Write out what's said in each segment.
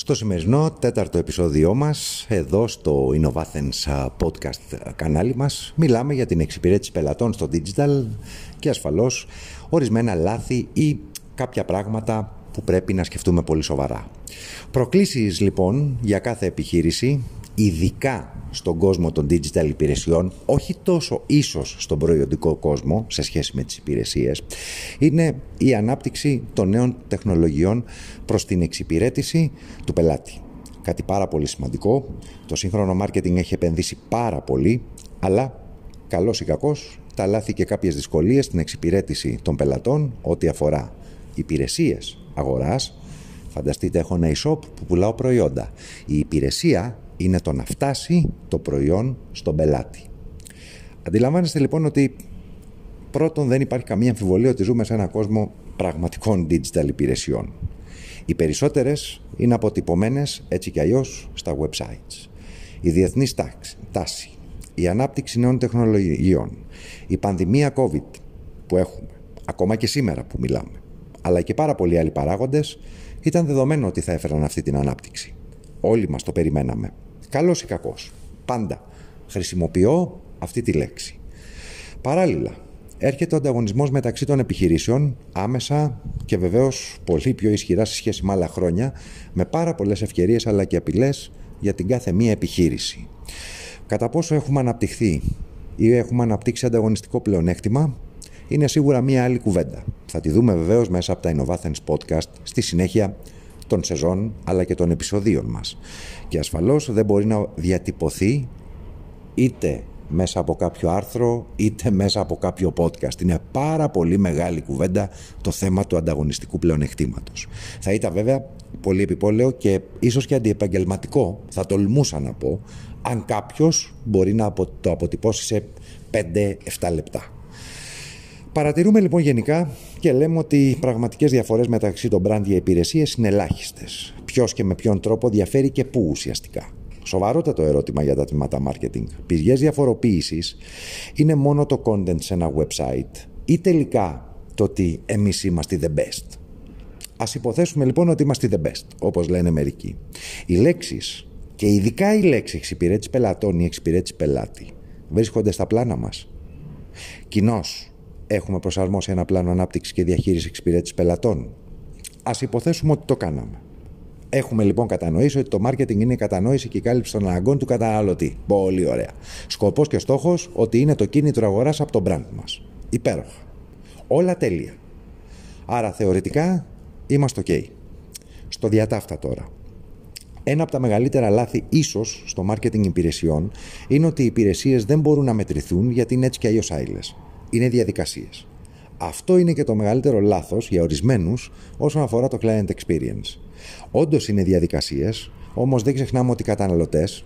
Στο σημερινό τέταρτο επεισόδιό μας, εδώ στο Innovathens podcast κανάλι μας, μιλάμε για την εξυπηρέτηση πελατών στο digital και ασφαλώς ορισμένα λάθη ή κάποια πράγματα που πρέπει να σκεφτούμε πολύ σοβαρά. Προκλήσεις λοιπόν για κάθε επιχείρηση, ειδικά στον κόσμο των digital υπηρεσιών, όχι τόσο ίσως στον προϊόντικό κόσμο σε σχέση με τις υπηρεσίες, είναι η ανάπτυξη των νέων τεχνολογιών προς την εξυπηρέτηση του πελάτη. Κάτι πάρα πολύ σημαντικό, το σύγχρονο μάρκετινγκ έχει επενδύσει πάρα πολύ, αλλά καλός ή κακός, τα λάθη και κάποιες δυσκολίες στην εξυπηρέτηση των πελατών ό,τι αφορά υπηρεσίες αγοράς. Φανταστείτε, έχω ένα e-shop που πουλάω προϊόντα. Η υπηρεσία είναι το να φτάσει το προϊόν στον πελάτη. Αντιλαμβάνεστε λοιπόν ότι πρώτον δεν υπάρχει καμία αμφιβολία ότι ζούμε σε έναν κόσμο πραγματικών digital υπηρεσιών. Οι περισσότερες είναι αποτυπωμένες έτσι κι αλλιώς στα websites. Η διεθνής τάση, η ανάπτυξη νέων τεχνολογιών, η πανδημία COVID που έχουμε, ακόμα και σήμερα που μιλάμε, αλλά και πάρα πολλοί άλλοι παράγοντες, ήταν δεδομένο ότι θα έφεραν αυτή την ανάπτυξη. Όλοι μας το περιμέναμε. Καλός ή κακός. Πάντα χρησιμοποιώ αυτή τη λέξη. Παράλληλα, έρχεται ο ανταγωνισμός μεταξύ των επιχειρήσεων άμεσα και βεβαίως πολύ πιο ισχυρά σε σχέση με άλλα χρόνια, με πάρα πολλές ευκαιρίες αλλά και απειλές για την κάθε μία επιχείρηση. Κατά πόσο έχουμε αναπτυχθεί ή έχουμε αναπτύξει ανταγωνιστικό πλεονέκτημα, είναι σίγουρα μία άλλη κουβέντα. Θα τη δούμε βεβαίως μέσα από τα Innovathens podcast στη συνέχεια των σεζόν αλλά και των επεισοδίων μας. Και ασφαλώς δεν μπορεί να διατυπωθεί είτε μέσα από κάποιο άρθρο είτε μέσα από κάποιο podcast. Είναι πάρα πολύ μεγάλη κουβέντα το θέμα του ανταγωνιστικού πλεονεκτήματος. Θα ήταν βέβαια πολύ επιπόλαιο και ίσως και αντιεπαγγελματικό, θα τολμούσα να πω, αν κάποιος μπορεί να το αποτυπώσει σε 5-7 λεπτά. Παρατηρούμε λοιπόν γενικά και λέμε ότι οι πραγματικές διαφορές μεταξύ των brand για υπηρεσίες είναι ελάχιστες. Ποιος και με ποιον τρόπο διαφέρει και πού ουσιαστικά. Σοβαρότατο ερώτημα για τα τμήματα marketing. Πηγές διαφοροποίησης είναι μόνο το content σε ένα website ή τελικά το ότι εμείς είμαστε the best. Ας υποθέσουμε λοιπόν ότι είμαστε the best, όπως λένε μερικοί. Οι λέξεις και ειδικά η λέξη εξυπηρέτηση πελατών ή εξυπηρέτηση πελάτη βρίσκονται στα πλάνα μας. Κοινώς. Έχουμε προσαρμόσει ένα πλάνο ανάπτυξης και διαχείρισης εξυπηρέτησης πελατών. Ας υποθέσουμε ότι το κάναμε. Έχουμε λοιπόν κατανοήσει ότι το μάρκετινγκ είναι η κατανόηση και η κάλυψη των αναγκών του καταναλωτή. Πολύ ωραία. Σκοπός και στόχος ότι είναι το κίνητρο αγοράς από το brand μας. Υπέροχα. Όλα τέλεια. Άρα θεωρητικά είμαστε ok. Στο διατάφτα τώρα. Ένα από τα μεγαλύτερα λάθη ίσως στο μάρκετινγκ υπηρεσιών είναι ότι οι υπηρεσίες δεν μπορούν να μετρηθούν γιατί είναι έτσι και αλλιώς άειλες. Είναι διαδικασίες. Αυτό είναι και το μεγαλύτερο λάθος για ορισμένους όσον αφορά το client experience. Όντως είναι διαδικασίες, όμως δεν ξεχνάμε ότι οι καταναλωτές,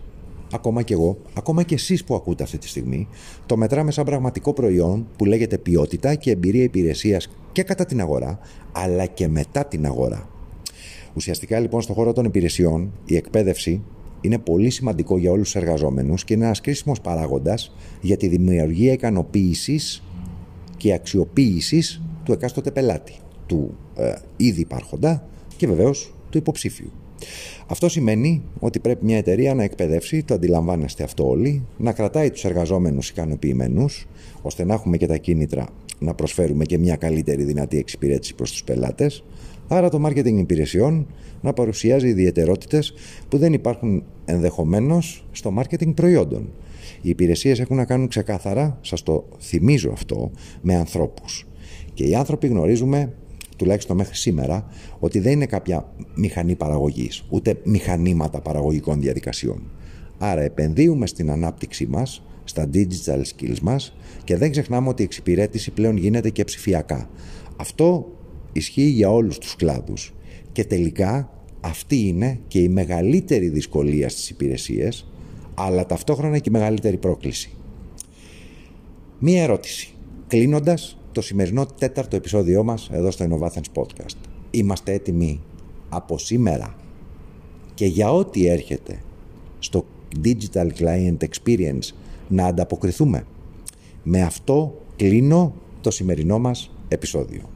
ακόμα και εγώ, ακόμα και εσείς που ακούτε αυτή τη στιγμή, το μετράμε σαν πραγματικό προϊόν που λέγεται ποιότητα και εμπειρία υπηρεσίας και κατά την αγορά, αλλά και μετά την αγορά. Ουσιαστικά λοιπόν στον χώρο των υπηρεσιών, η εκπαίδευση είναι πολύ σημαντικό για όλους τους εργαζόμενους και είναι ένας κρίσιμος παράγοντας για τη δημιουργία ικανοποίησης και αξιοποίησης του εκάστοτε πελάτη, του ήδη υπάρχοντα και βεβαίως του υποψήφιου. Αυτό σημαίνει ότι πρέπει μια εταιρεία να εκπαιδεύσει, το αντιλαμβάνεστε αυτό όλοι, να κρατάει τους εργαζόμενους ικανοποιημένους, ώστε να έχουμε και τα κίνητρα να προσφέρουμε και μια καλύτερη δυνατή εξυπηρέτηση προς τους πελάτες. Άρα το μάρκετινγκ υπηρεσιών να παρουσιάζει ιδιαιτερότητες που δεν υπάρχουν ενδεχομένως στο μάρκετινγκ προϊόντων. Οι υπηρεσίες έχουν να κάνουν ξεκάθαρα, σας το θυμίζω αυτό, με ανθρώπους. Και οι άνθρωποι γνωρίζουμε, τουλάχιστον μέχρι σήμερα, ότι δεν είναι κάποια μηχανή παραγωγής, ούτε μηχανήματα παραγωγικών διαδικασιών. Άρα επενδύουμε στην ανάπτυξή μας, στα digital skills μας και δεν ξεχνάμε ότι η εξυπηρέτηση πλέον γίνεται και ψηφιακά. Αυτό ισχύει για όλους τους κλάδους και τελικά αυτή είναι και η μεγαλύτερη δυσκολία στις υπηρεσίες, αλλά ταυτόχρονα και η μεγαλύτερη πρόκληση. Μία ερώτηση, κλείνοντας το σημερινό τέταρτο επεισόδιό μας εδώ στο Innovathens Podcast. Είμαστε έτοιμοι από σήμερα και για ό,τι έρχεται στο Digital Client Experience να ανταποκριθούμε? Με αυτό κλείνω το σημερινό μας επεισόδιο.